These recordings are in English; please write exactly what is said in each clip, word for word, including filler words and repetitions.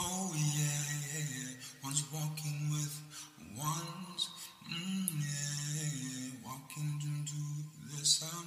oh yeah. One's walking with ones, mm, yeah. Walking into the sun.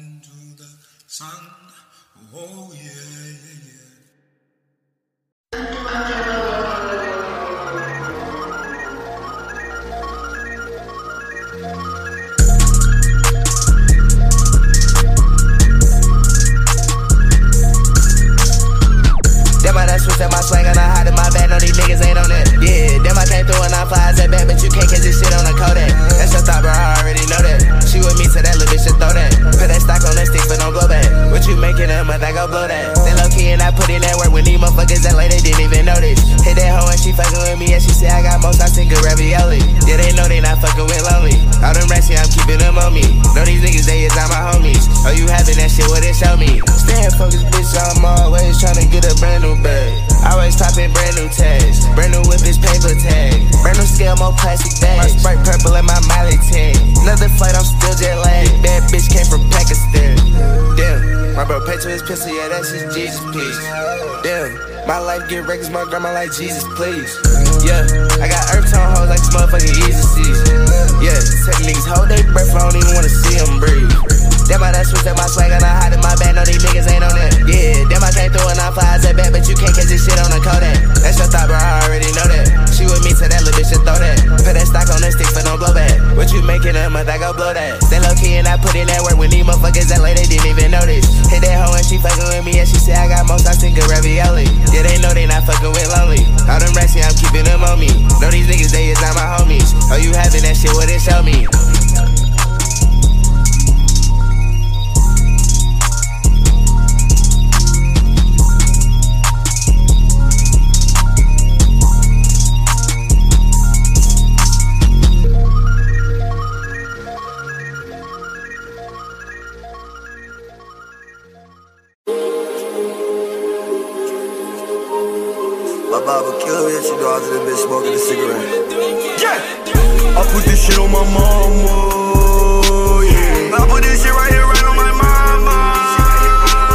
into the sun, oh yeah, yeah, yeah. That might not switch at my slang and I hide in my bag. These niggas ain't on that. Yeah, them I came through and I fly as that back, but you can't catch this shit on a Kodak. That's your thought, bro, I already know that. She with me to that little bitch, just throw that. Put that stock on that stick, but don't blow back. What you making a month, I go blow that. Stay low key and I put in that work with these motherfuckers that late, they didn't even notice. Hit that hoe and she fucking with me, and she said I got most, I think of ravioli. Yeah, they know they not fucking with lonely. All them rats here, I'm keeping them on me. Know these niggas, they is not my homies. Oh, you having that shit, what it show me? Staying focused, bitch, I'm always trying to get a brand new bag. Always popping brand new tags. Brand new whip is paper tag. Brand new scale, more plastic bags. My Sprite purple and my Miley tag. Another flight, I'm still jet lagged. Bad bitch came from Pakistan. Damn, my bro paid to his pistol, yeah, that's his Jesus, please. Damn, my life get records, my grandma like Jesus, please. Yeah, I got earth tone hoes like this motherfucking easy seas. Yeah, taking niggas hold they breath, I don't even wanna see them breathe. Damn, I done switched up my swag and I hide in my bag, no, these niggas ain't on that. Yeah, damn, I came through and I fly as that back, but you can't catch this shit on a Kodak. That's your thought, bro, I already know that. She with me to that little bitch, just throw that. Put that stock on that stick, but don't blow back. What you making a month, I go blow that. Stay low key and I put in that work when these motherfuckers that late, they didn't even notice. Hit that hoe and she fucking with me and she said I got most, I think of ravioli. Yeah, they know they not fucking with lonely. All them rats, yeah, I'm keeping them on me. Know these niggas, they is not my homies. Oh, you having that shit, what it show me? Smoking a cigarette. Yeah! I put this shit on my mama, yeah. I put this shit right here, right on my mama,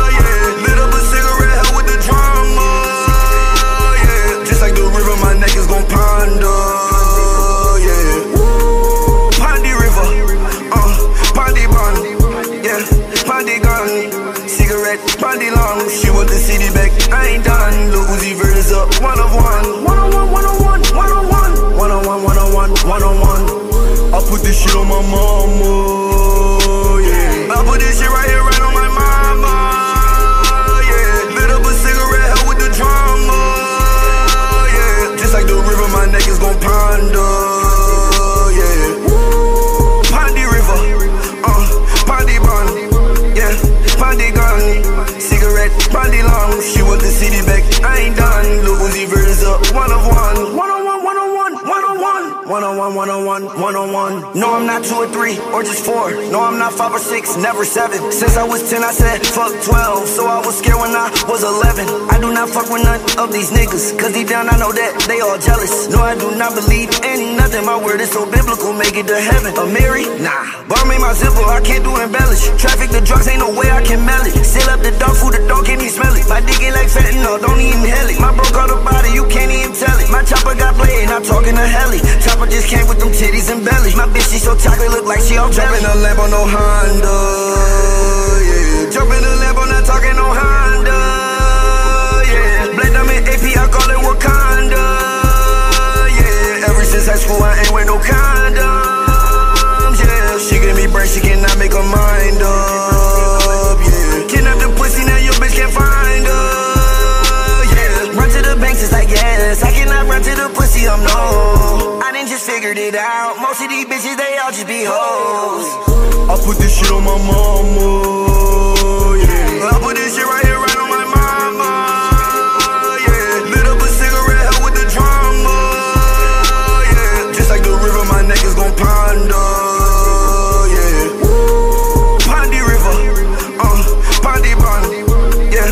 yeah. Lit up a cigarette, hell with the drama, yeah. Just like the river, my neck is gon' ponder, yeah. Woo, Pondy River, uh, Pondy Bond, yeah. Pondy Gun, cigarette, Pondy Long. She want the city back, I ain't done. Lil Uzi Vert is up, one of one. One on one, one on one. One-on-one, one-on-one, one-on-one. I put this shit on my mama, yeah. I put this shit right here, right on my mama, yeah. Lit up a cigarette, hell with the drama, yeah. Just like the river, my neck is gon' ponder, yeah. Woo, Pondy River, uh, Pondy Bond, yeah. Pondy Gun, cigarette, Pondy Long. She want the city back, I ain't done. Lil Uzi Vert is up, one of one. One on one, one on one. one-on-one, one-on-one, one-on-one. No, I'm not two or three, or just four. No, I'm not five or six, never seven. Since I was ten, I said, fuck twelve. So I was scared when I was eleven. I do not fuck with none of these niggas, cause deep down I know that they all jealous. No, I do not believe in nothing. My word is so biblical, make it to heaven. A Mary? Nah. Bar made my zipper, I can't do embellish. Traffic the drugs, ain't no way I can melt it. Seal up the dog food, the dog can't even smell it. My dick ain't like fentanyl, don't even hell it. My bro caught a body, you can't even tell it. My chopper got played, not talking to Helly. Chopper just came with them titties and belly. My bitch, she so chocolate, look like she all jelly. Jumping a lamp on no Honda, yeah. Jumping a lamp on not talking no Honda, yeah. Black diamond A P, I call it Wakanda, yeah. Ever since high school, I ain't wear no condoms, yeah. She give me brains, she cannot make her mind up, yeah. Kidnap the pussy, now your bitch can't find her. It's like yes, I cannot run to the pussy, I'm no. I didn't just figured it out. Most of these bitches, they all just be hoes. I put this shit on my mama, yeah. I put this shit right here, right on my mama, yeah. Lit up a cigarette, hell with the drama, yeah. Just like the river, my neck is gon' ponder, yeah. Ooh, Pondy River, uh, Pondy Bonnie, yeah,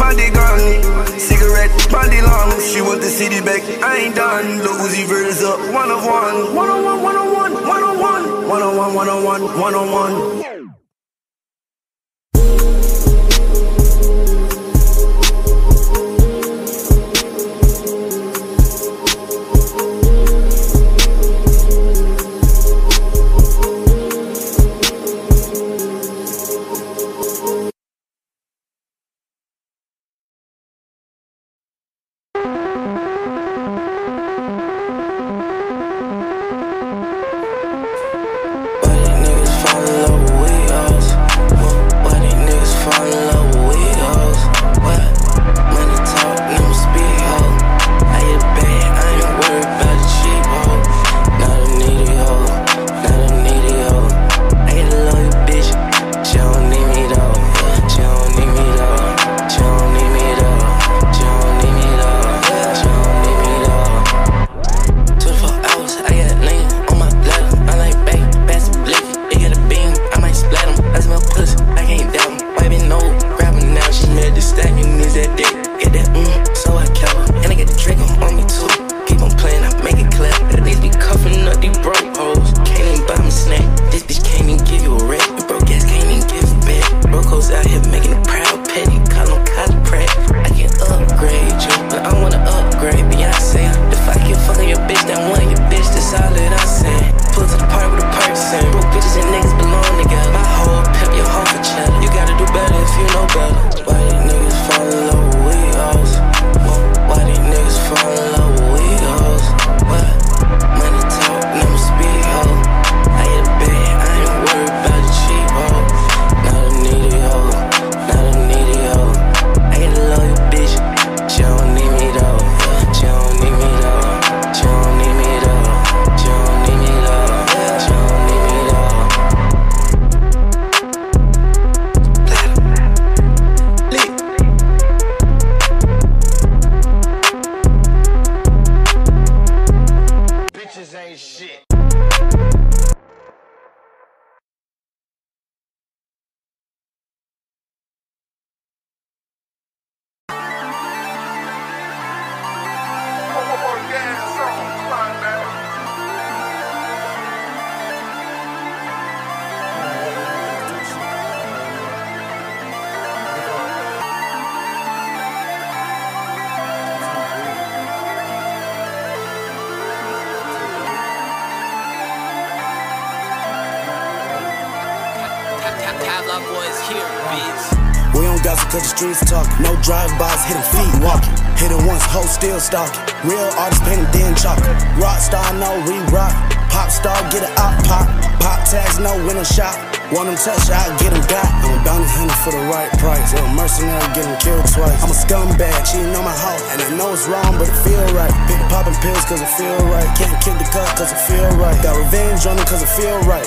Pondy Garney. Cigarette, body long, she want the city back, I ain't done. Lil Uzi Vert is up, one of one. One on one, one on one, one on one. One on one, one on one, one on one. No drive-bys, hit them feet walking. Hit it once, hoes still stalking. Real artists paint them then chocolate. Rock star, no, we rock. Pop star, get it out, pop. Pop tags, no, win a shot. Want them touch, I get them got. I'm a bounty hunter for the right price. Yo, mercenary, get them killed twice. I'm a scumbag, cheating on my house. And I know it's wrong, but it feel right. Pick popping pills, cause it feel right. Can't kick the cut, cause it feel right. Got revenge on them, cause it feel right.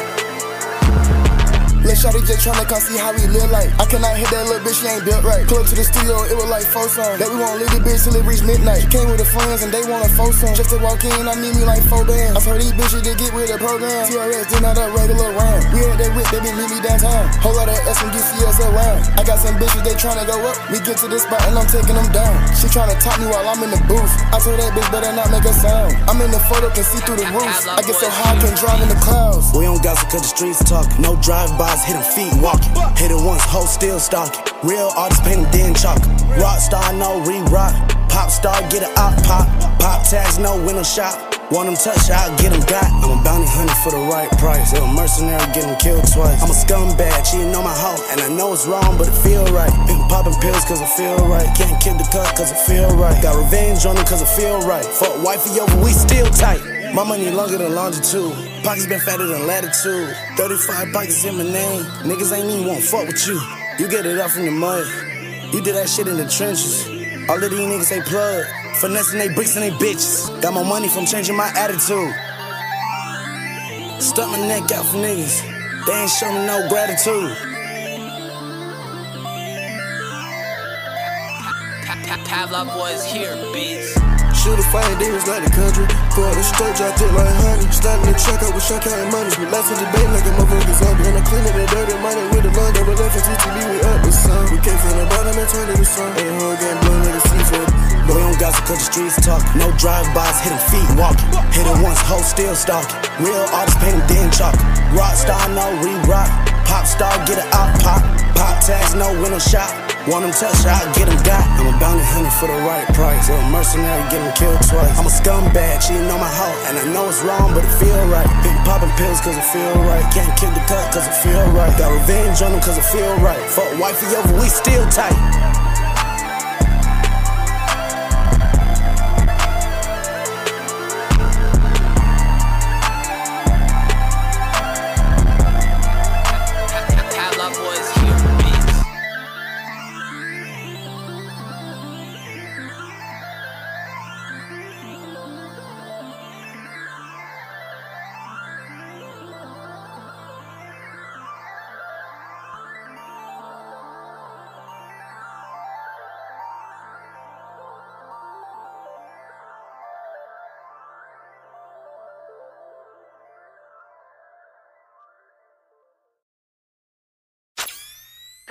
Let shawty just tryna come see how we live like. I cannot hit that little bitch, she ain't built right. Pull up to the studio, it was like four songs. That we won't leave the bitch till it reach midnight. Came with the friends and they want a foursome. Just to walk in, I need me like four bands. I told these bitches to get rid of programs. T R S did not a regular round. We had that whip, they be leave me downtown. Whole lot of S and D C S around. I got some bitches, they tryna go up. We get to this spot and I'm taking them down. She tryna top me while I'm in the booth. I told that bitch better not make a sound. I'm in the photo, can see through the roof. I get so high, I can drive in the clouds. We don't gossip cause the streets talking. No drive-bys, hit them feet walking. Hit it once, hoes still stalking. Real artists paint them then chalk. Rock star, no re-rock. Pop star, get a op pop. Pop tags, no window shop. Want them touch, I'll get them got. I'm a bounty hunter for the right price. Little mercenary getting killed twice. I'm a scumbag, cheating on my hoe. And I know it's wrong, but it feel right. Been popping pills cause I feel right. Can't kill the cut cause I feel right. Got revenge on them cause I feel right. Fuck wifey over, we still tight. My money longer than longitude. Pockets been fatter than latitude. thirty-five pockets in my name. Niggas ain't even wanna fuck with you. You get it up from the mud. You did that shit in the trenches. All of these niggas ain't plugged. Finessing they bricks and they bitches. Got my money from changing my attitude. Stuck my neck out for niggas. They ain't show me no gratitude. Pavlov boys here, bitch. Shoot a fire, demons like the country. Pour out the straight, drop it like honey. Starting the truck up with Sean County money. We lost in the bay like a motherfucking zombie. And I clean up the dirty money with the love that we left for T T B. We up with sun. We came from the bottom and turned it to sun. Ain't a whole game blown like a seafood. We don't gossip cause the streets talkin'. No drive-bys, hit them feet walking. Hit it once, hoes still stalking. Real artists paint them then chalk. Rock star, no re-rock. Pop star, get it out pop. Pop tags, no window shop. Want them touch, I'll get them got. I'm a bounty hunter for the right price. Little mercenary getting killed twice. I'm a scumbag, cheating on my hoe. And I know it's wrong, but it feel right. Been popping pills cause it feel right. Can't kill the cut cause it feel right. Got revenge on them cause it feel right. Fuck wifey over, we still tight.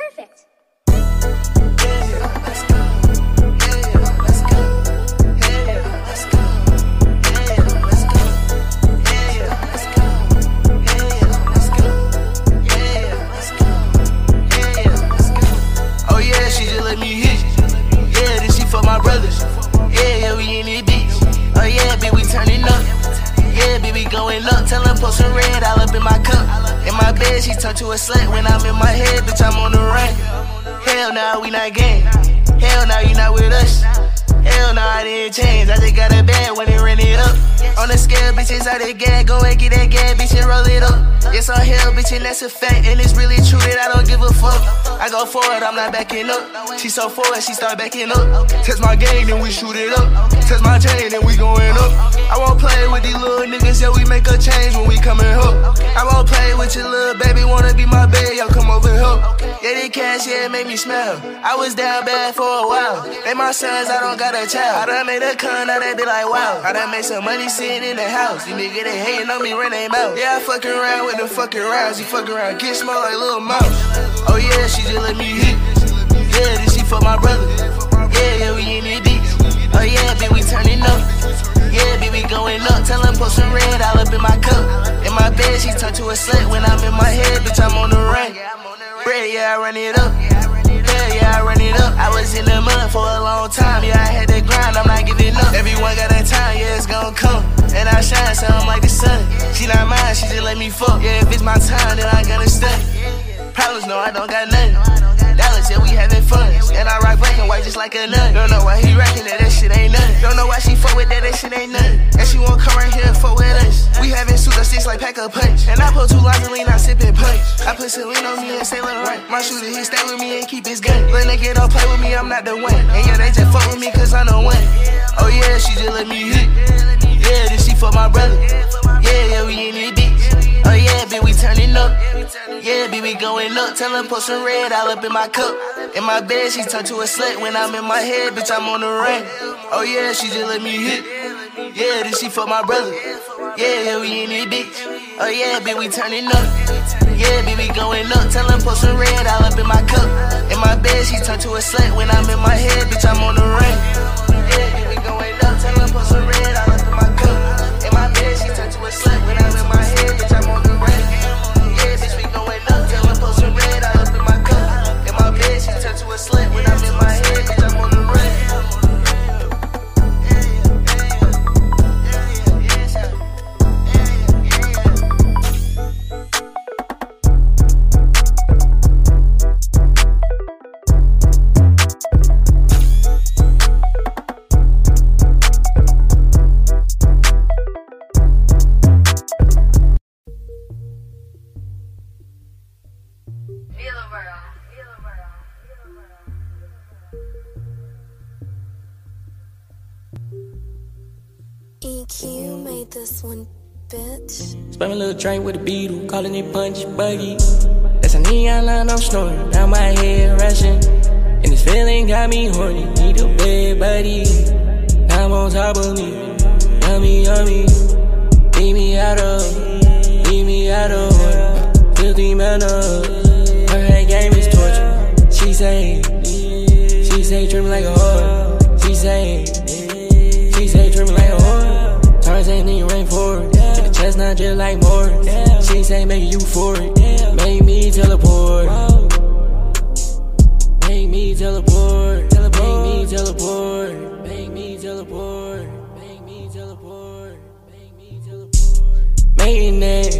Perfect. Oh yeah, she just let me hit. Yeah, then she fuck my brothers. Yeah, yeah, we in this bitch. Oh yeah, baby, we turning up. Yeah, baby, going up. Tell him post some red all up in my cup. In my bed, she turned to a slut. When I'm in my head, bitch, I'm on the run. Hell nah, we not gang. Hell nah, you not with us. Hell nah, I didn't change. I just got a bag when it ran it up. On the scale, bitches out of gas. Go and get that gas, bitch, and roll it up. It's on hell, bitch, and that's a fact. And it's really true that I don't give a fuck. I go forward, I'm not backing up. She so forward, she start backing up. Test my game, then we shoot it up. Test my chain, then we going up. I won't play with these little niggas, yeah, we make a change when we coming up. I won't play with your little baby, wanna be my baby, y'all come over here. Yeah, they cash, yeah, it make me smell. I was down bad for a while. They my sons, I don't got a child. I done made a con, now they be like, wow. I done made some money sitting in the house. These niggas, they hating on me, rent they mouth. Yeah, I fuck around with the fucking rounds. You fuck around, get small like little mouse. Oh yeah, she just let me hit. Yeah, then she fuck my brother. Yeah, yeah, we in it deep. Oh yeah, bitch, we turning up. Yeah, baby, going up. Tell him post some red all up in my cup. In my bed, she turned to a slut. When I'm in my head, bitch, I'm on the run. Bread, yeah, I run it up. Yeah, yeah, I run it up. I was in the mud for a long time. Yeah, I had that grind, I'm not giving up. Everyone got that time, yeah, it's gon' come. And I shine, so I'm like the sun. She not mine, she just let me fuck. Yeah, if it's my time, then I gotta stunt. Problems, no, I don't got nothing. Dallas, yeah, we having fun. And I rock black and white just like a nun. Don't know why he rockin' that, that shit ain't none. Don't know why she fuck with that, that shit ain't none. And she won't come right here and fuck with us. We having super sticks like pack a punch. And I pull two lines of lean, I sip and punch. I put some lean on me and say little right. My shooter, he stay with me and keep his gun. Little nigga don't play with me, I'm not the one. And yeah, they just fuck with me cause I'm the one. Oh yeah, she just let me hit. Yeah, then she fuck my brother. Yeah, yeah, we in this bitch. Oh yeah, bitch, we turning up. Yeah, baby, going up. Tell her put some red all up in my cup. In my bed, she turned to a slut. When I'm in my head, bitch, I'm on the run. Oh, yeah, she just let me hit. Yeah, then she fuck my brother. Yeah, we in this bitch. Oh, yeah, baby, we turning up. Yeah, baby, going up. Tell her put some red all up in my cup. In my bed, she turned to a slut. When I'm in my head, bitch, I'm on the run. Yeah, baby, going up. Tell her put some red all up in my cup. In my bed, she turned to a slut. When I'm in my head, bitch, I'm on the run. Yeah, bitch, we going up. Tell her put some red all up in my cup. In my bed, she turned to a slut. When I'm in my head, bitch, I'm on the run. E Q made this one, bitch. Spam a little drink with a beetle, calling it punch buggy. That's a neon line, I'm snoring, now my head rushing. And this feeling got me horny, need a bed buddy. Now I'm on top of me, yummy, yummy. Leave me out of, leave me out of filthy manners, her head game is torture. She say, she say, treat me like a whore. She say, she say, treat me like a whore. Ain't need rain for it. Yeah. The chestnut just like more. Yeah. She say make you for it. Yeah. Make me teleport. Whoa. Make me teleport. Teleport. Make me teleport. Make me teleport. Make me teleport. Make me teleport. Making that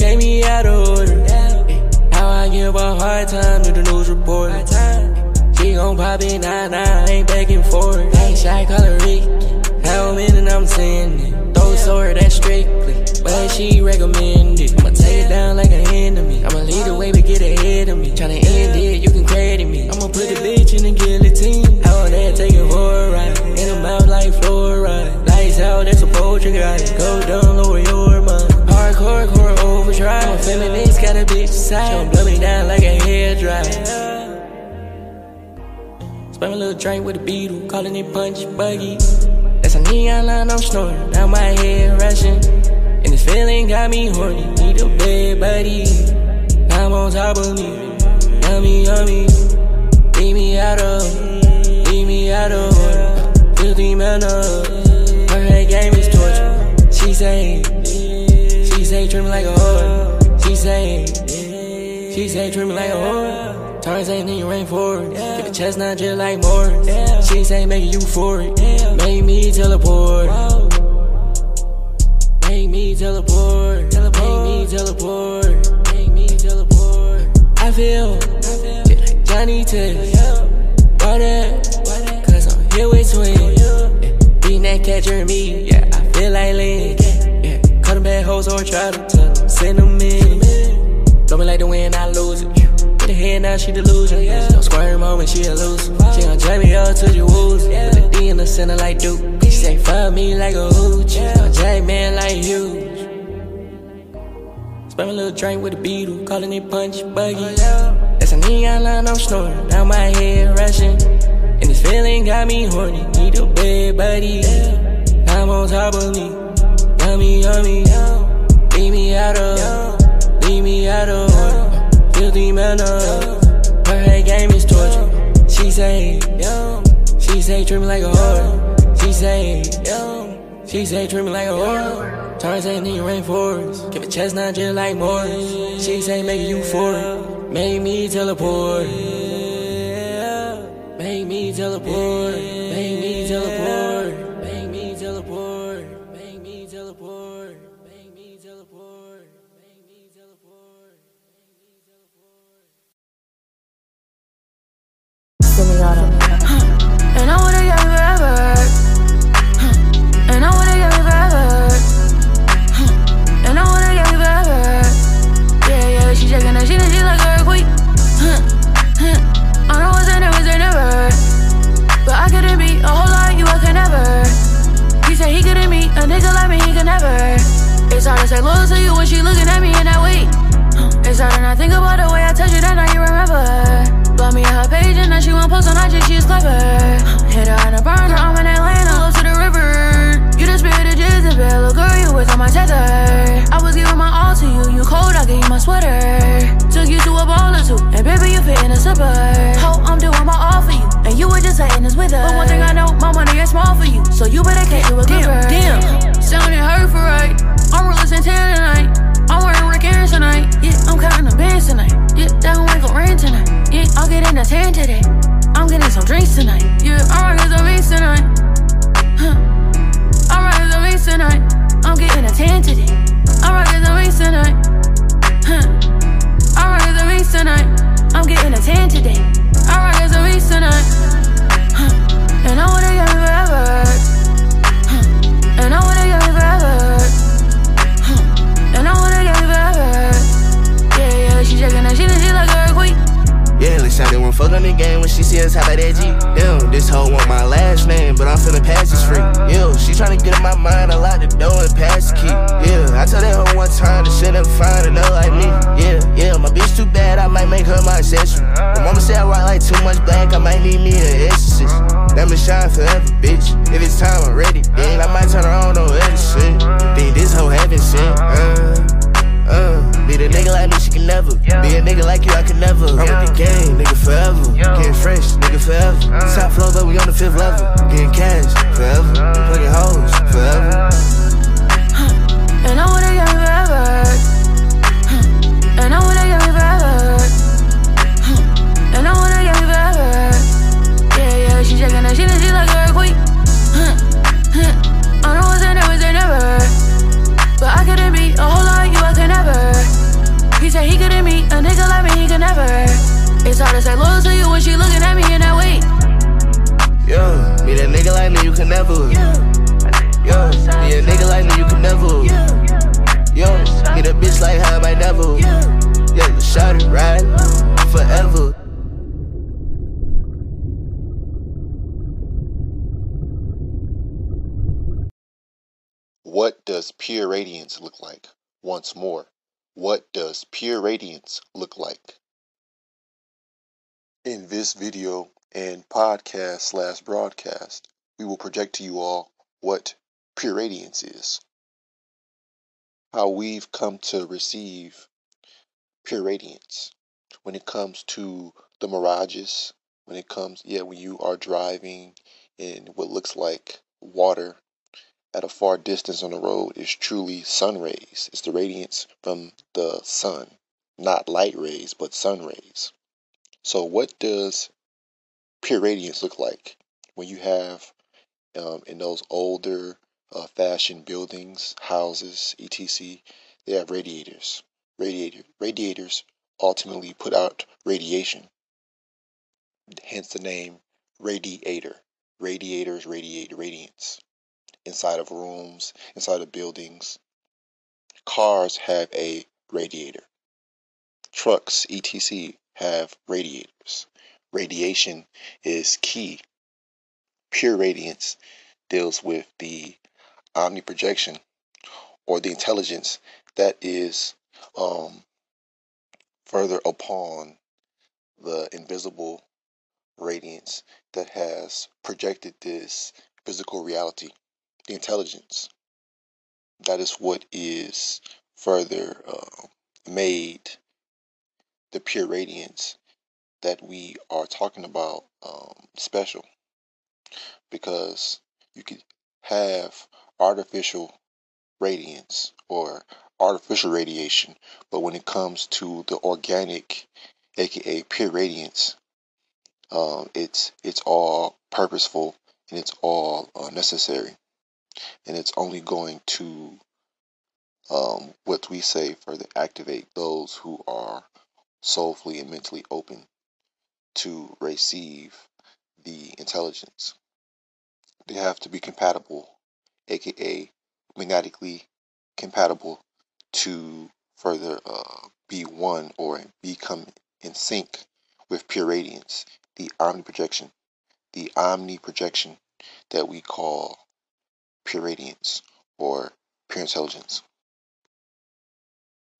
gave me out of order. Yeah. How I give a hard time to the news report. She gon' pop it nah nah. Ain't back and forth. Ain't shy, call her Rick. How I'm in and I'm saying it. Her that strictly, but she recommended. I'ma take it down like an enemy. I'ma lead the way but get ahead of me. Tryna end it, you can credit me. I'ma put the bitch in the guillotine. Out there taking for a ride, in her mouth like fluoride. Lights out, that's a poltergeist. Go down, lower your mind. Hardcore, core overdrive. I'm a feminist, got a bitch inside. She gon' blow me down like a hairdryer. Spam a little drink with a beetle, calling it punch buggy. That's a neon line, I'm snoring, now my head rushing. And this feeling got me horny, need a bed buddy. Now I'm on top of me, yummy, yummy. Leave me out of, leave me out of filthy manners, her head game is torture. She say, she say treat me like a whore. She say, she say treat me like a whore. Turns ain't need rain for it. Get the chestnut just like Morris. Yeah. She say make you for it. Yeah. Make me teleport. Whoa. Make me teleport. Teleport. Make me teleport. Make me teleport. I feel, I feel. Yeah, like Johnny Test. Yeah. Why that? Why that? Cause I'm here with twins. Yeah. Beating that catcher and me. Yeah, I feel like Lynn. Yeah. Yeah. Cut them bad hoes or try to tell them. Send them in. Blow me like the wind, I lose it. The head now she delusional. She don't squirm on when she a loser. She gon' drive me up to the woods. Put the D in the center like Duke. She say fuck me like a hooch. She gon' drag man like you. Spam a little drink with a beetle, calling it punch buggy. That's a neon line, I'm snoring, now my head rushing. And this feeling got me horny, need a bed buddy. I'm on top of me, yummy, yummy. Leave me out of, leave me out of filthy manners, her head game is torture. She say, she say treat me like a whore. She say, she say treat me like a whore. Turns ain't need rainforest. Give a chestnut just like Morris. She say make you for it. Make me teleport. Make me teleport. Make me teleport. Make me teleport. Make me teleport. Make me teleport. Make me teleport. And I would've gave you forever. And I would've gave you forever. And I would've gave you forever. Yeah, yeah, she checking her shit and she like her quick. I know it's a never, it's a never. But I could've weather. I was giving my all to you, you cold, I gave you my sweater. Took you to a ball or two, and baby, you fit in a slipper. Ho, I'm doing my all for you, and you were just letting us wither. But one thing I know, my money is small for you, so you better catch you a gripper. Damn, damn, sounding hurt for right. I'm rolling ten tonight, I'm wearing Rick Aaron tonight. Yeah, I'm counting the bands tonight. Yeah, that one ain't gon' rain tonight. Yeah, I'll get in the tan today. I'm getting some drinks tonight. Yeah, I'm rocking some beats tonight. Huh. I'm rocking some beats tonight. I'm getting a tan today. I'm rocking some beats tonight. Huh. I'm rocking some beats tonight. I'm getting a tan today. I'm rocking some beats tonight. Huh. And I wanna get me forever. Huh. And I wanna get me forever. Huh. And I wanna get me forever. Yeah, yeah, she checking that shit and she like a queen. Yeah, like Shawty won't fuck on the game when she see us hop out that G. Damn, this hoe want my last name, but I'm feeling past this freak. Yeah, she tryna get in my mind, I lock the door and pass the key. Yeah, I tell that hoe one time, the shit ain't fine to know like me. Yeah, yeah, my bitch too bad, I might make her my accessory. My mama said I rock like too much black, I might need me an exorcist. That bitch shine forever, bitch. If it's time, I'm ready. Then I might turn her on, on other shit. Think this hoe having shit, uh. Uh, be the nigga like me, she can never. Yeah. Be a nigga like you, I can never. I'm yeah. with the game, nigga forever. Yo. Getting fresh, nigga forever. Uh. Top floor, but we on the fifth level. Getting cash forever. Uh. Plugging hoes forever. Huh. And I wanna get me forever. Huh. And I wanna get me forever. Huh. And I wanna get me forever. Yeah, yeah, she checking that shit and she like a queen. Huh. Huh. I know what's in there, what's in never. But I couldn't be a whole lot of you, I could never. He said he couldn't meet a nigga like me, he could never. It's hard to say loyal to you when she looking at me in that way. Yeah, be that nigga like me, you could never. Yeah, be a nigga like me, you could never. Yeah, be the bitch like how I might never. Yeah, you shot it right forever. What does pure radiance look like? Once more, what does pure radiance look like? In this video and podcast slash broadcast, we will project to you all what pure radiance is. How we've come to receive pure radiance when it comes to the mirages, when it comes, yeah, when you are driving in what looks like water. At a far distance on the road is truly sun rays. It's the radiance from the sun, not light rays, but sun rays. So what does pure radiance look like when you have um, in those older uh, fashioned buildings, houses, et cetera? They have radiators. Radiator radiators ultimately put out radiation. Hence the name radiator. Radiators radiate radiance. Inside of rooms, inside of buildings. Cars have a radiator. Trucks, et cetera have radiators. Radiation is key. Pure radiance deals with the omniprojection or the intelligence that is um, further upon the invisible radiance that has projected this physical reality. The intelligence. That is what is further uh, made the pure radiance that we are talking about um, special, because you could have artificial radiance or artificial radiation, but when it comes to the organic, aka pure radiance, um, it's it's all purposeful and it's all uh, necessary. And it's only going to, um, what we say, further activate those who are soulfully and mentally open to receive the intelligence. They have to be compatible, aka magnetically compatible, to further uh, be one or become in sync with pure radiance, the omniprojection, the omniprojection that we call pure radiance or pure intelligence.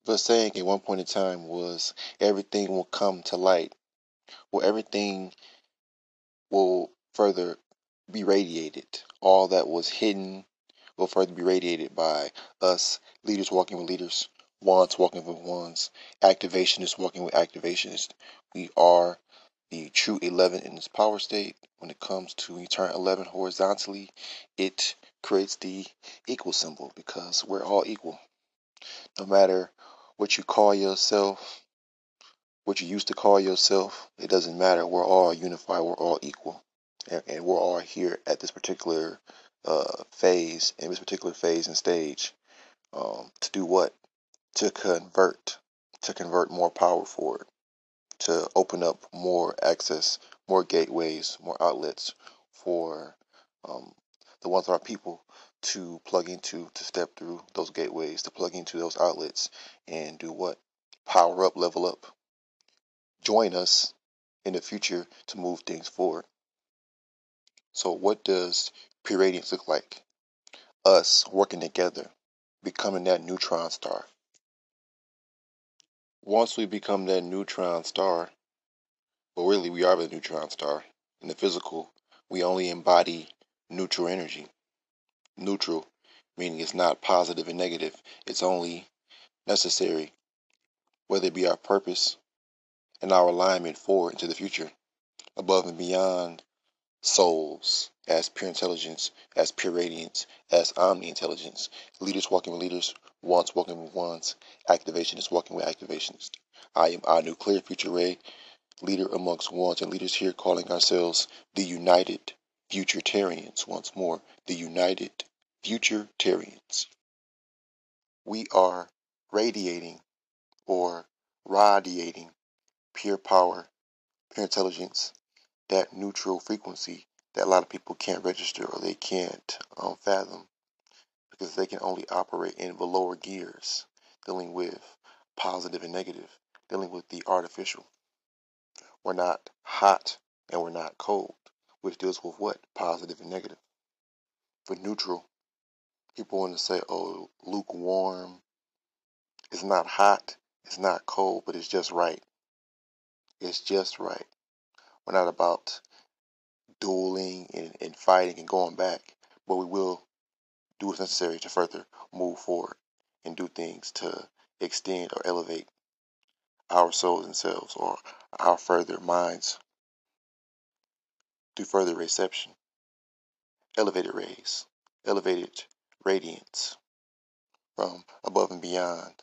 The saying at one point in time was everything will come to light. Well, everything will further be radiated. All that was hidden will further be radiated by us, leaders walking with leaders, wands walking with wands, activationists walking with activationists. We are the true eleven in this power state. When it comes to when you turn eleven horizontally, it creates the equal symbol because we're all equal. No matter what you call yourself, what you used to call yourself, it doesn't matter. We're all unified. We're all equal. And, and we're all here at this particular uh, phase, in this particular phase and stage, um, to do what? To convert, to convert more power forward, to open up more access, more gateways, more outlets for um, the ones of our people to plug into, to step through those gateways, to plug into those outlets and do what? Power up, level up. Join us in the future to move things forward. So what does pure radiance look like? Us working together, becoming that neutron star. Once we become that neutron star, well, really we are the neutron star. In the physical, we only embody neutral energy. Neutral, meaning it's not positive and negative. It's only necessary, whether it be our purpose and our alignment forward into the future, above and beyond souls, as pure intelligence, as pure radiance, as omni-intelligence, leaders walking with leaders, wands walking with wands, activationists walking with activationists. I am our nuclear future ray, leader amongst wands and leaders here, calling ourselves the United Futuritarians. Once more, the United Futuritarians. We are radiating or radiating pure power, pure intelligence, that neutral frequency that a lot of people can't register or they can't um, fathom because they can only operate in the lower gears, dealing with positive and negative, dealing with the artificial. We're not hot and we're not cold, which deals with what? Positive and negative. For neutral, people want to say, oh, lukewarm. It's not hot, it's not cold, but it's just right. It's just right. We're not about dueling and, and fighting and going back, but we will do what's necessary to further move forward and do things to extend or elevate our souls and selves or our further minds through further reception. Elevated rays, elevated radiance from above and beyond,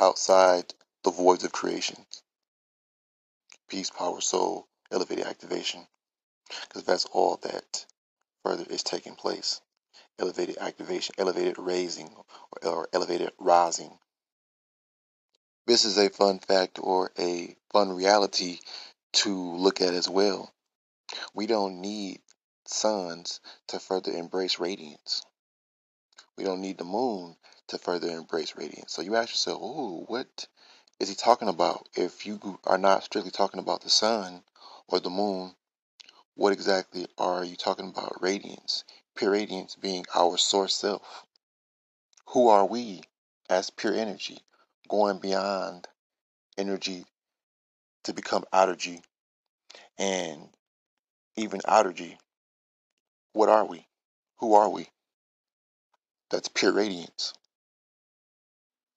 outside the voids of creation. Peace, power, soul, elevated activation. Because that's all that further is taking place. Elevated activation, elevated raising, or, or elevated rising. This is a fun fact or a fun reality to look at as well. We don't need suns to further embrace radiance. We don't need the moon to further embrace radiance. So you ask yourself, ooh, what is he talking about? If you are not strictly talking about the sun or the moon, what exactly are you talking about? Radiance, pure radiance being our source self. Who are we as pure energy, going beyond energy to become outergy, and even outergy? What are we? Who are we? That's pure radiance.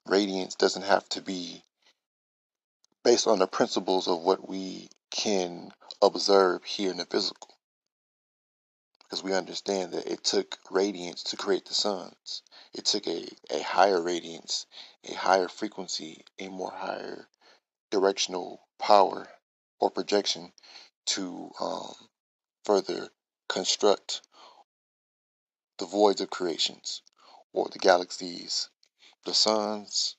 Radiance doesn't have to be based on the principles of what we can observe here in the physical. Because we understand that it took radiance to create the suns. It took a, a higher radiance, a higher frequency, a more higher directional power or projection to um, further construct the voids of creations or the galaxies, the suns,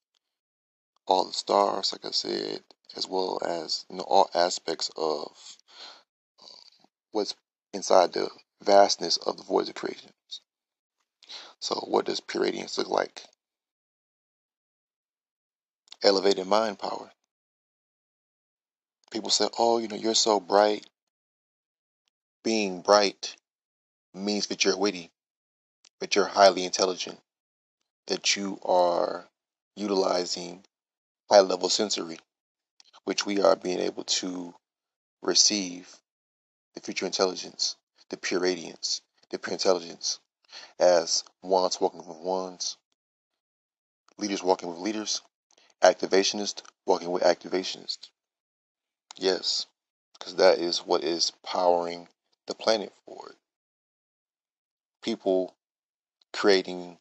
all the stars, like I said, as well as, you know, all aspects of uh, what's inside the vastness of the voids of creations. So what does pure radiance look like? Elevated mind power. People say, oh, you know, you're so bright. Being bright means that you're witty, that you're highly intelligent, that you are utilizing high level sensory, which we are being able to receive the future intelligence, the pure radiance, the pure intelligence, as wands walking with wands, leaders walking with leaders, activationists walking with activationists. Yes, because that is what is powering the planet forward. People creating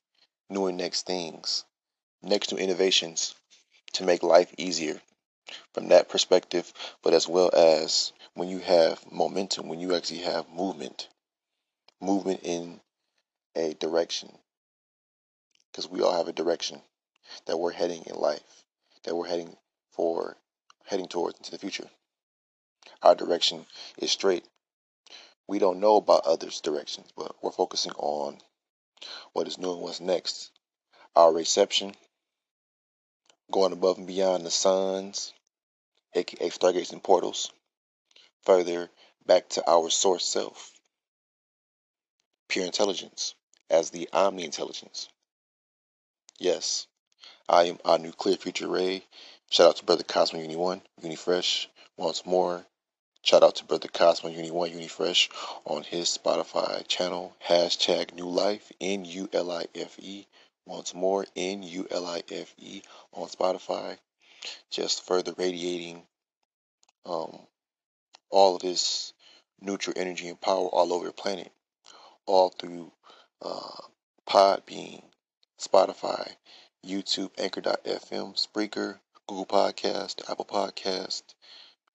new and next things, next new innovations to make life easier from that perspective, but as well as when you have momentum, when you actually have movement, movement in a direction, because we all have a direction that we're heading in life, that we're heading for, heading towards into the future. Our direction is straight. We don't know about others' directions, but we're focusing on what is new and what's next. Our reception, going above and beyond the suns, aka stargates and portals, further back to our source self. Pure intelligence as the omni intelligence. Yes, I am our nuclear future ray. Shout out to Brother Cosmo Uni One UniFresh once more. Shout out to Brother Cosmo Uni One UniFresh on his Spotify channel. Hashtag NULIFE, N U L I F E. Once more, N U L I F E on Spotify. Just further radiating um, all of this neutral energy and power all over the planet. All through uh, Podbean, Spotify, YouTube, Anchor dot F M, Spreaker, Google Podcast, Apple Podcast,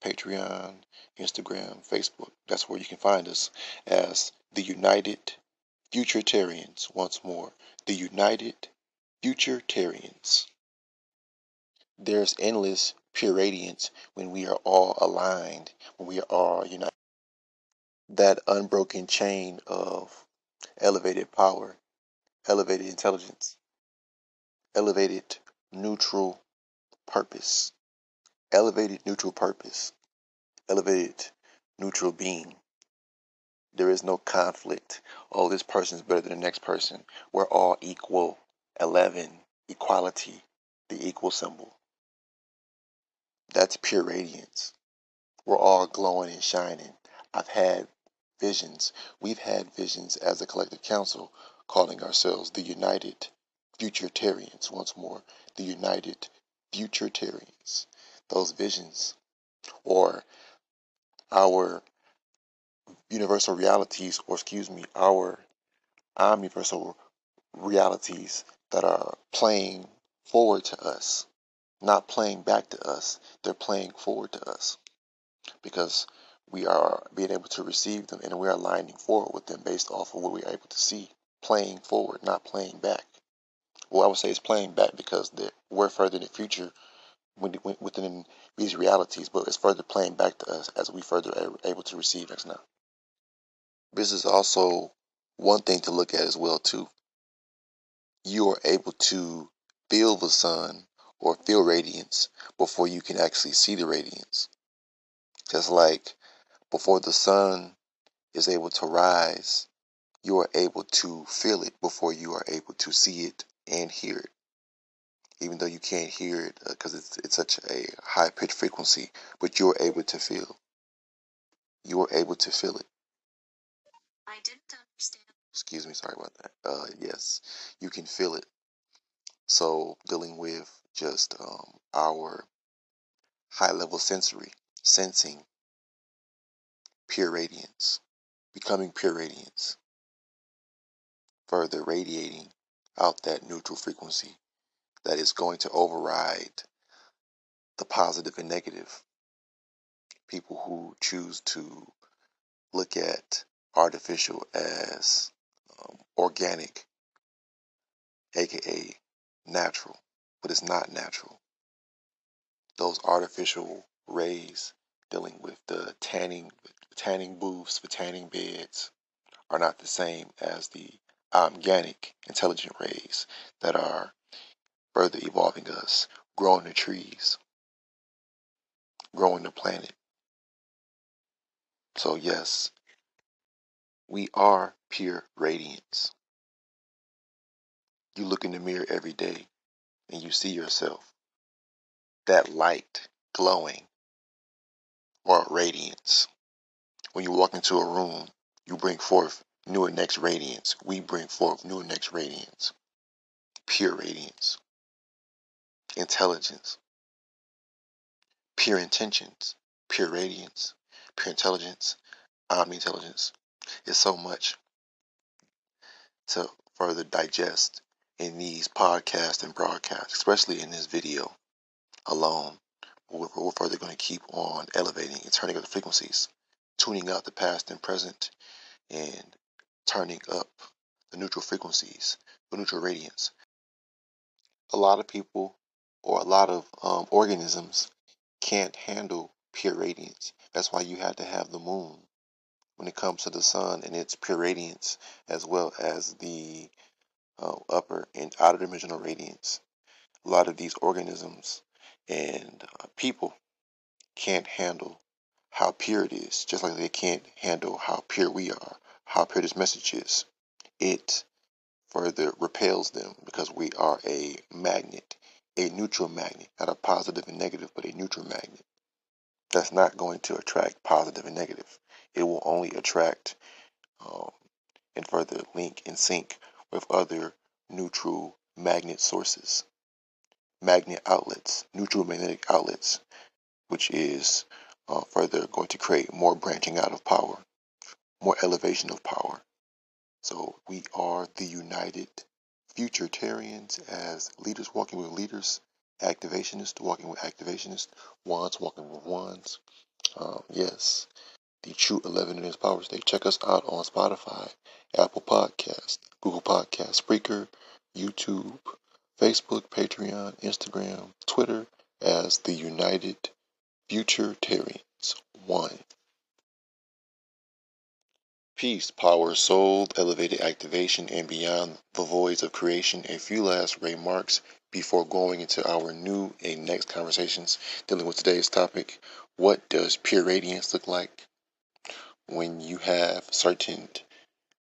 Patreon, Instagram, Facebook. That's where you can find us as the United Futuritarians. Once more, the United Futuritarians. There's endless pure radiance when we are all aligned, when we are all united. That unbroken chain of elevated power, elevated intelligence, elevated neutral purpose, elevated neutral purpose, elevated neutral being. There is no conflict. Oh, this person's better than the next person. We're all equal. Eleven, equality, the equal symbol. That's pure radiance. We're all glowing and shining. I've had visions. We've had visions as a collective council, calling ourselves the United Futuritarians. Once more, the United Futuritarians. Those visions, or our universal realities, or excuse me, our omniversal realities that are playing forward to us, not playing back to us. They're playing forward to us because we are being able to receive them and we are lining forward with them based off of what we're able to see. Playing forward, not playing back. Well, I would say it's playing back because we're further in the future within these realities, but it's further playing back to us as we further are able to receive us now. This is also one thing to look at as well too. You are able to feel the sun or feel radiance before you can actually see the radiance. Just like before the sun is able to rise, you are able to feel it before you are able to see it and hear it. Even though you can't hear it because uh, it's, it's such a high-pitched frequency, but you're able to feel. You're able to feel it. I didn't understand. Excuse me, sorry about that. Uh, yes, you can feel it. So dealing with just um, our high-level sensory, sensing pure radiance, becoming pure radiance, further radiating out that neutral frequency that is going to override the positive and negative. People who choose to look at artificial as um, organic, aka natural, but it's not natural. Those artificial rays dealing with the tanning, tanning booths for tanning beds are not the same as the organic intelligent rays that are further evolving us, growing the trees, growing the planet. So yes, we are pure radiance. You look in the mirror every day and you see yourself, that light glowing or radiance. When you walk into a room, you bring forth Newer next radiance. We bring forth newer next radiance. Pure radiance. Intelligence. Pure intentions. Pure radiance. Pure intelligence. Omni-intelligence. It's so much to further digest in these podcasts and broadcasts, especially in this video alone. We're, we're further going to keep on elevating and turning up the frequencies, tuning out the past and present, and turning up the neutral frequencies, the neutral radiance. A lot of people or a lot of um, organisms can't handle pure radiance. That's why you have to have the moon when it comes to the sun and its pure radiance, as well as the uh, upper and outer dimensional radiance. A lot of these organisms and uh, people can't handle how pure it is, just like they can't handle how pure we are, how pure this message is. It further repels them because we are a magnet, a neutral magnet, not a positive and negative, but a neutral magnet. That's not going to attract positive and negative. It will only attract um, and further link and sync with other neutral magnet sources, magnet outlets, neutral magnetic outlets, which is uh, further going to create more branching out of power, more elevation of power. So we are the United Futuritarians, as leaders walking with leaders, activationists walking with activationists, wands walking with wands. Um, yes. The True eleven in His Power State. Check us out on Spotify, Apple Podcasts, Google Podcasts, Spreaker, YouTube, Facebook, Patreon, Instagram, Twitter, as the United Futuritarians One. Peace, power, soul, elevated activation, and beyond the voids of creation. A few last remarks before going into our new and next conversations dealing with today's topic. What does pure radiance look like? When you have certain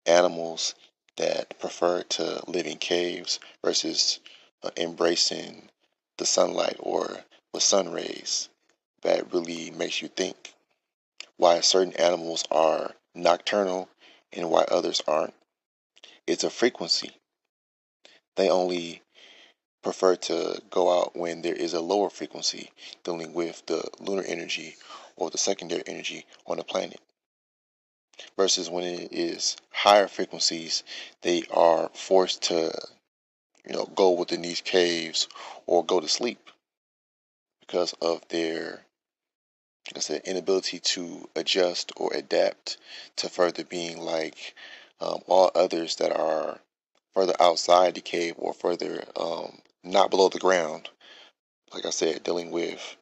animals that prefer to live in caves versus uh, embracing the sunlight or the sun rays, that really makes you think why certain animals are nocturnal and why others aren't. It's a frequency. They only prefer to go out when there is a lower frequency dealing with the lunar energy or the secondary energy on the planet. Versus when it is higher frequencies, they are forced to, you know, go within these caves or go to sleep because of their, like I said, inability to adjust or adapt to further being like um, all others that are further outside the cave or further um, not below the ground. Like I said, dealing with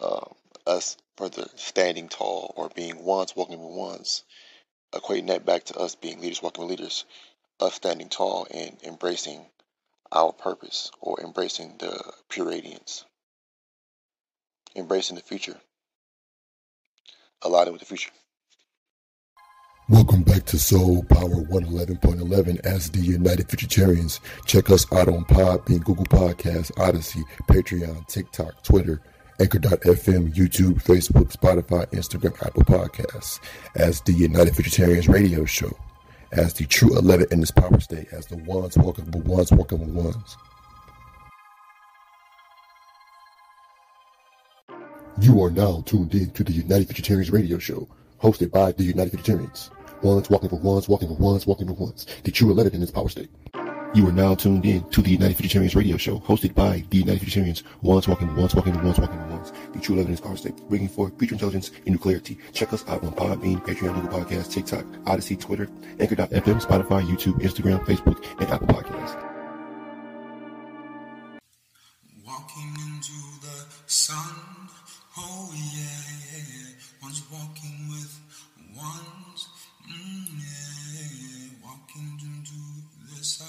um, us further standing tall or being wands walking with wands. Equating that back to us being leaders walking with leaders, us standing tall and embracing our purpose or embracing the pure radiance, embracing the future, aligning with the future. Welcome back to Soul Power one eleven point eleven as the United Futuritarians. Check us out on Podbean, Google Podcasts, Odyssey, Patreon, TikTok, Twitter, Anchor dot f m, YouTube, Facebook, Spotify, Instagram, Apple Podcasts, as the United Futuritarians Radio Show, as the True eleven in this power state, as the ones walking with ones walking with ones. You are now tuned in to the United Futuritarians Radio Show, hosted by the United Futuritarians. Ones walking with ones walking with ones walking with ones. The True eleven in this power state. You are now tuned in to the United Futuritarians Radio Show, hosted by the United Futuritarians. Once walking, once walking, once walking, once. The True eleven is our state, bringing forth future intelligence and new clarity. Check us out on Podbean, Patreon, Google Podcasts, TikTok, Odyssey, Twitter, Anchor dot f m, Spotify, YouTube, Instagram, Facebook, and Apple Podcasts. Walking into the sun, oh yeah, yeah. Once walking with ones, mm, yeah, yeah. Walking into the sun.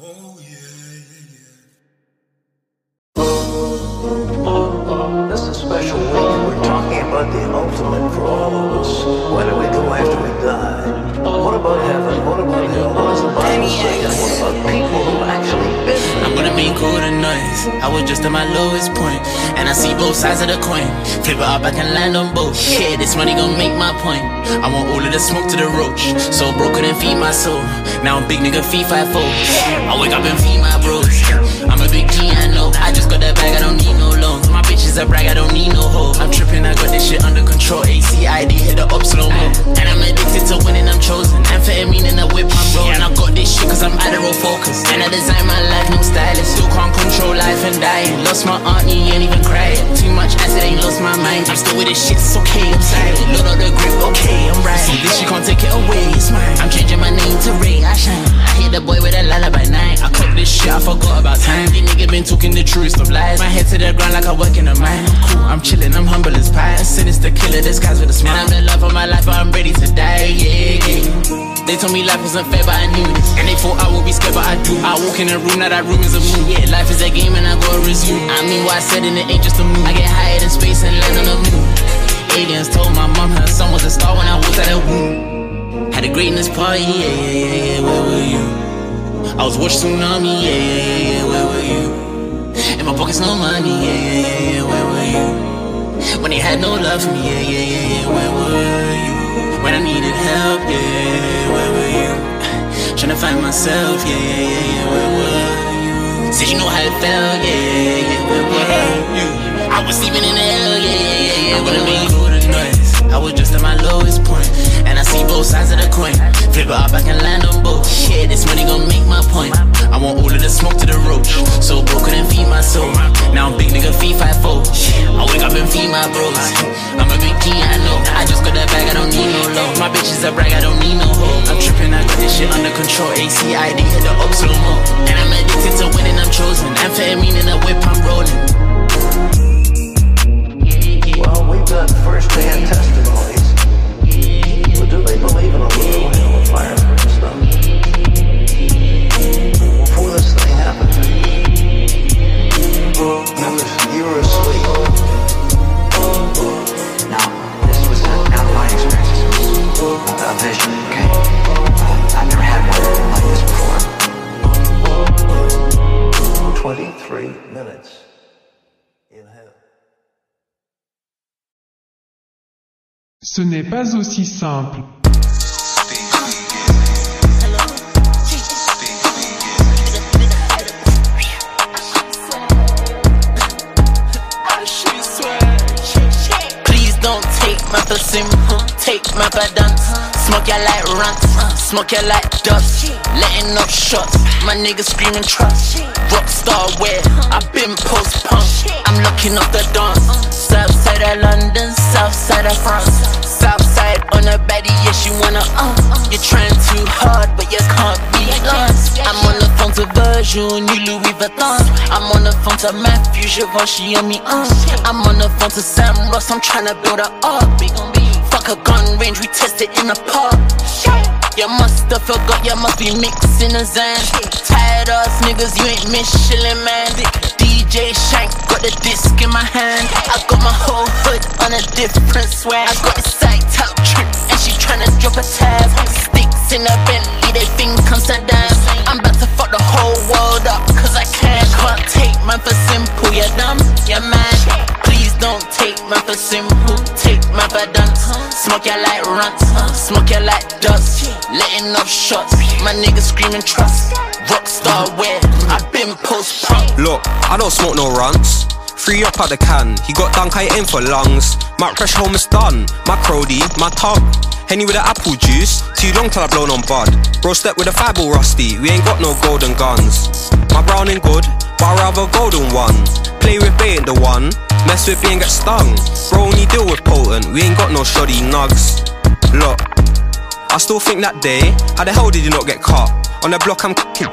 Oh, yeah, yeah, yeah. This is a special week. We're talking about the ultimate for all of us. Where do we go after we die? What about heaven? What about hell? What does the Bible say? And what about people who actually been there? I'm gonna make all the noise. I was just at my lowest point, and I see both sides of the coin. Flip it up, I can land on both. Yeah, this money gon' make my point. I want all of the smoke to the roach. So broke couldn't feed my soul. Now I'm big nigga feed five folks. I wake up and feed my bros. I'm a big G, I know. I just got that bag, I don't need no loans. My bitches a brag, I don't need no hoes. I'm tripping, I got this shit under control. A C I D hit the up slow mo. And I'm addicted to winning, I'm chosen. Amphetamine and I whip my bro. And I got this shit cause I'm Adderall focused. And I design my life, no stylist. Still can't control life and dying. Lost my auntie, ain't even crying. Too much acid, ain't lost my mind. I'm still with this shit, it's okay, I'm sorry. Load up the grip, okay, I'm right. See this shit, can't take it away, it's mine. I'm changing my name to Ray, I shine. I hit the boy with a lullaby night. I clocked this shit, I forgot about time. These niggas been talking the truest of lies. My head to the ground like I work in a mine. Cool, I'm chilling, I'm humble as pie. A sinister killer, disguised with a smile. And I'm the love of my life, but I'm ready to die, yeah, yeah. They told me life wasn't fair, but I knew this. And they thought I would be scared, but I do. I walk in a room, now that room is a moon. Yeah, life is a game and I gotta resume. I mean what I said and it ain't just a moon. I get higher than space and land on the moon. Aliens told my mom her son was a star when I walked out of the womb. Had a greatness party, yeah, yeah, yeah, yeah, where were you? I was watching tsunami, yeah, yeah, yeah, yeah, where were you? In my pockets no money, yeah, yeah, yeah, yeah, where were you? When they had no love for me, yeah, yeah, yeah, yeah, where were you? When I needed help, yeah, yeah, yeah, where were you? Tryna find myself, yeah, yeah, yeah, yeah, where were you? Said you know how it felt, yeah, yeah, yeah, where were you? I was sleeping in hell, yeah, yeah, yeah, yeah, where were you? I was just at my lowest point, and I see both sides of the coin. Flip it up, I can land on both. Yeah, this money gon' make my point. I want all of the smoke to the roach. So broke couldn't feed my soul. Now I'm big nigga feed five folks. I wake up and feed my bros. I'm a big G, I know. I just got that bag, I don't need no love. My bitches a brag, I don't need no hope. I'm tripping, I got this shit under control. A C I D hit the up slow mo. And I'm addicted to winning, I'm chosen. Amphetamine in a whip, I'm rolling. Well, we've got first-hand testimonies, but do they believe in a little hell of fire and brimstone? Before this thing happened to you, you were asleep. Now, this was out of my experience, a vision, okay? I've never had one like this before. Twenty-three minutes in hell. Ce n'est pas aussi simple. Please don't take my person, take my badance. Smoke ya like runs, smoke ya like dust. Letting off shots, my niggas screaming trust. Rockstar wear, I've been post-punk. I'm looking up the dance. Southside of London, southside of France. Southside on a baddie, yeah, she wanna uh You're trying too hard, but you can't be lost. I'm on the phone to Virgil, new Louis Vuitton. I'm on the phone to Matthew, Givenchy on me uh I'm on the phone to Sam Ross, I'm tryna build a arc. Fuck a gun range, we test it in the park. You must have forgot, you must be mixing a Zan. Tired ass niggas, you ain't Michelin man. D J Shank got the disc in my hand. I got my whole hood on a different swag. I got a psyched out trip and she tryna drop a tab. Sticks in a Bentley, they think I'm Saddam. I'm about to fuck the whole world up cause I can. Can't take man for simple, you dumb, you mad. Please don't take man for simple, take man for dunce. Smoke ya like runts, smoke ya like dust. Letting off shots, my niggas screaming trust. Rockstar wear, I've been post-punk. Look, I don't smoke no runts. Free up out the can, he got dunk, I aim for lungs. My fresh home is done, my crowdy, my tub. Henny with the apple juice, too long till I blown on bud. Bro step with a five ball rusty, we ain't got no golden guns. My browning good, but I rather golden one. Play with bait ain't the one, mess with me and get stung. Bro only deal with potent, we ain't got no shoddy nugs. Look, I still think that day, how the hell did you not get caught? On the block I'm kicking,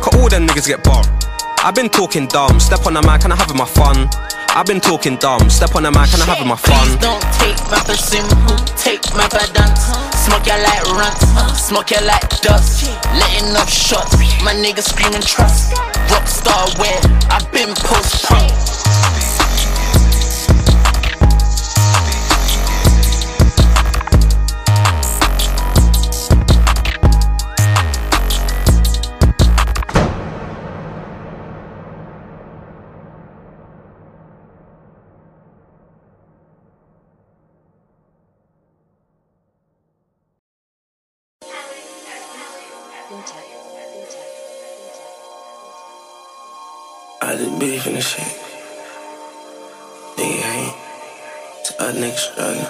cut all them niggas get barred. I've been talking dumb, step on the mic and I'm having my fun. I've been talking dumb. Step on the mic and I'm having my fun. Please don't take my person who take my badance. Smoke ya like runs, smoke ya like dust. Letting off shots, my nigga screaming trust. Rockstar wear, I've been post-punk. I didn't believe in this shit. Nigga, I ain't. It's a nigga struggling.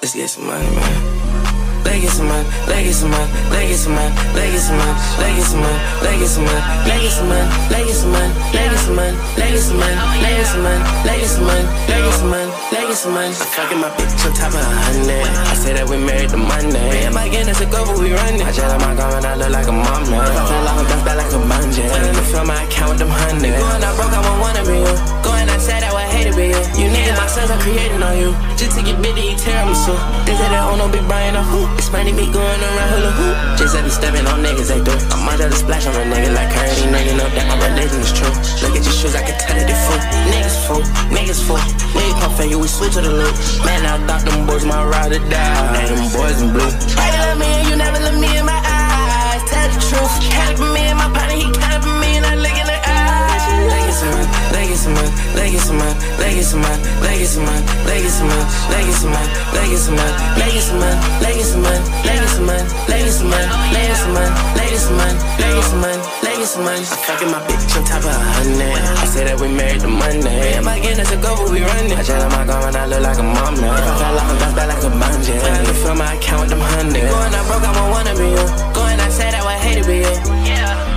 Let's get some money, man. Let's get some money, let's get some money, let's get some money, let's get some money, let's get some money, let's get some money, let's get some money, let's get some money, let's get some money, let's get some money, let's get some money, let's get some money, let's get some money, let's get some money. I'm fucking my bitch on top of a hundred. I say that we married to Monday. Me and my gang, that's a go, but we running. I just like my gun and I look like a mom, man. I feel like I'm just back like a bungee. When in the film, I count with them hundreds. Going out broke, I won't wanna be you. Going outside, I would hate to be you. You niggas, my sons are creating on you. Just to get big, to eat tiramisu. They say they don't know Big Brian or who. It's funny me going around hula hoop. Just let me stepping on niggas, they do. I'm under the splash on a nigga like Curry. Nigga know that my religion is true. Look at your shoes, I can tell that they fool. Niggas fool, niggas fool. Niggas pumping you, we switch to the loop. Man, I thought them boys my ride or die. Now them boys in blue. Try to love me and you never look me in my eyes. Tell the truth. Had it for me and my partner, he counted for me and I look in the eyes. They get some money, they get some money, they get some money, they get some money, they get some money, they get some money, they get some money, they get some money, they get some money, they get some money, they get some money, they get some money, they get some money, they get some money, they get some money, they get some money. I'm fucking my bitch on top of a hundred. I say that we married to Monday. And my gang is a go, but we running. I tell my girl and I look like a mom now. If I fell off, I'm just back like a bungee. When I feel my account with them hundred. Going out broke, I won't wanna be you. Going outside, I would hate to be you. Yeah.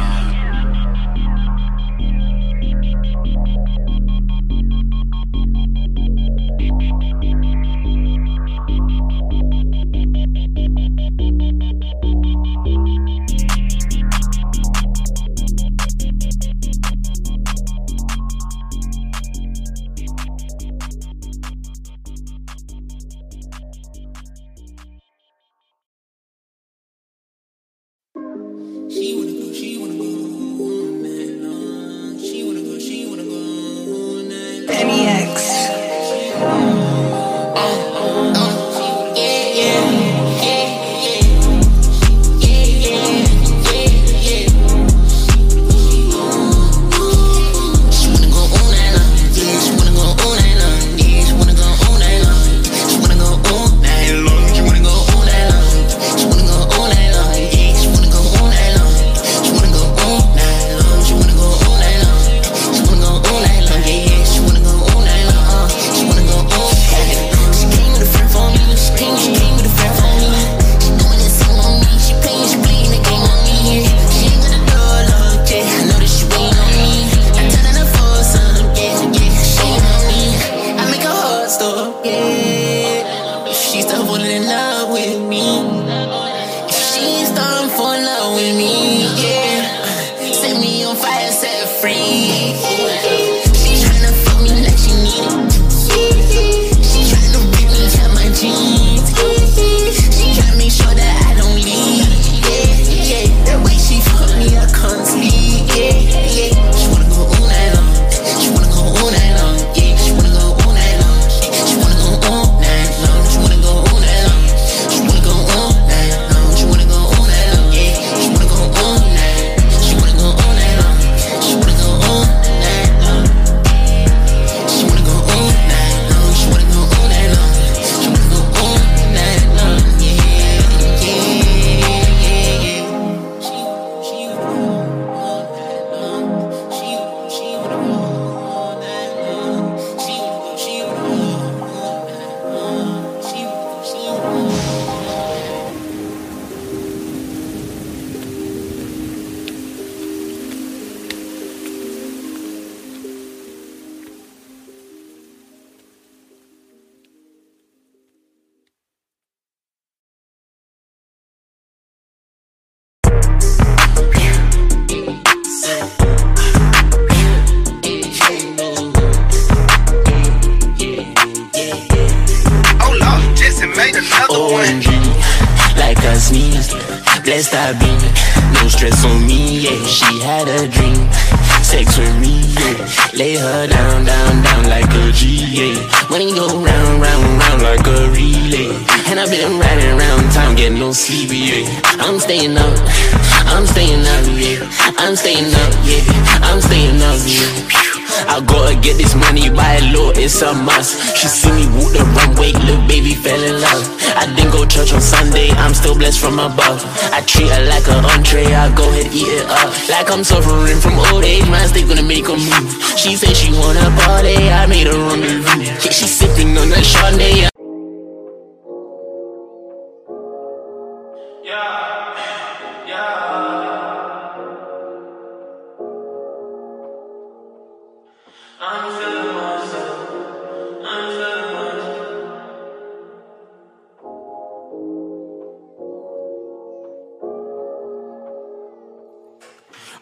going green like a sneeze. Blessed I be, no stress on me, yeah. She had a dream, sex with me, yeah. Lay her down, down, down like a G, yeah. Money go round, round, round like a relay. And I've been riding around town, getting no sleep, yeah. I'm staying up, I'm staying up, yeah. I'm staying up, yeah. I'm staying up, yeah. I gotta get this money by law, it's a must. She see me walk the runway, little baby fell in love. I didn't go church on Sunday, I'm still blessed from above. I treat her like an entree, I go ahead, eat it up. Like I'm suffering from old age, my stick gonna make a move. She said she wanna party, I made her rendezvous. Yeah, she sipping on that Chardonnay.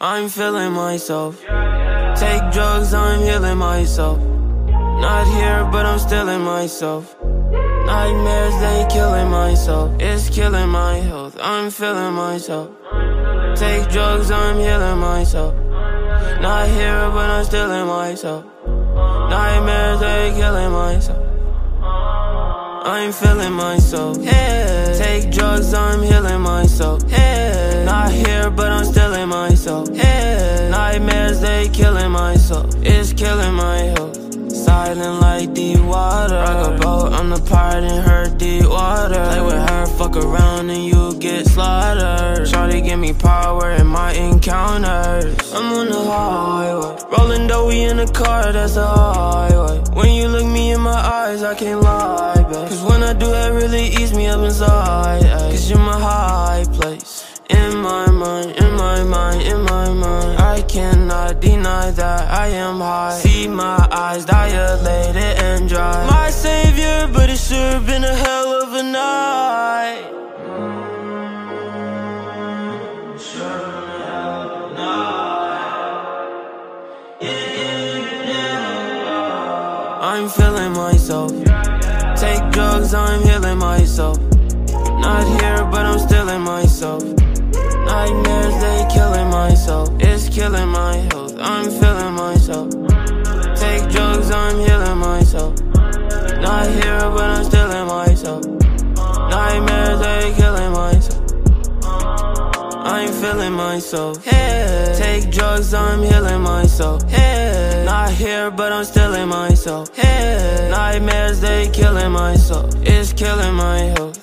I'm feeling myself. Take drugs, I'm healing myself. Not here, but I'm still in myself. Nightmares, they killing myself. It's killing my health. I'm feeling myself. Take drugs, I'm healing myself. Not here, but I'm still in myself. Nightmares, they killing myself. I'm feeling myself. Yeah. Take drugs, I'm healing myself. Yeah. Not here, but I'm still in myself. Yeah. Nightmares, they killing myself. It's killing my health. Silent like the water. Rock a boat, I'm the pirate and hurt the water. Play with her, fuck around and you get slaughtered. Shawty give me power in my encounters. I'm on the highway, rolling dough, we in the car, that's a highway. When you look me in my eyes, I can't lie. Cause when I do, it really eats me up inside, ay. Cause you're my high place. In my mind, in my mind, in my mind. I cannot deny that I am high. See my eyes dilated and dry. My savior, but it sure been a hell of a night. I'm feeling myself. Take drugs, I'm healing myself. Not here, but I'm still in myself. Nightmares, they killing myself. It's killing my health. I'm feeling myself. Take drugs, I'm healing myself. Not here, but I'm still in myself. Nightmares, they killing myself. I'm feeling myself. Yeah. Take drugs, I'm healing myself. Yeah. Not here, but I'm still in myself. Yeah. Nightmares, they killing myself. It's killing my health.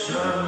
Sure.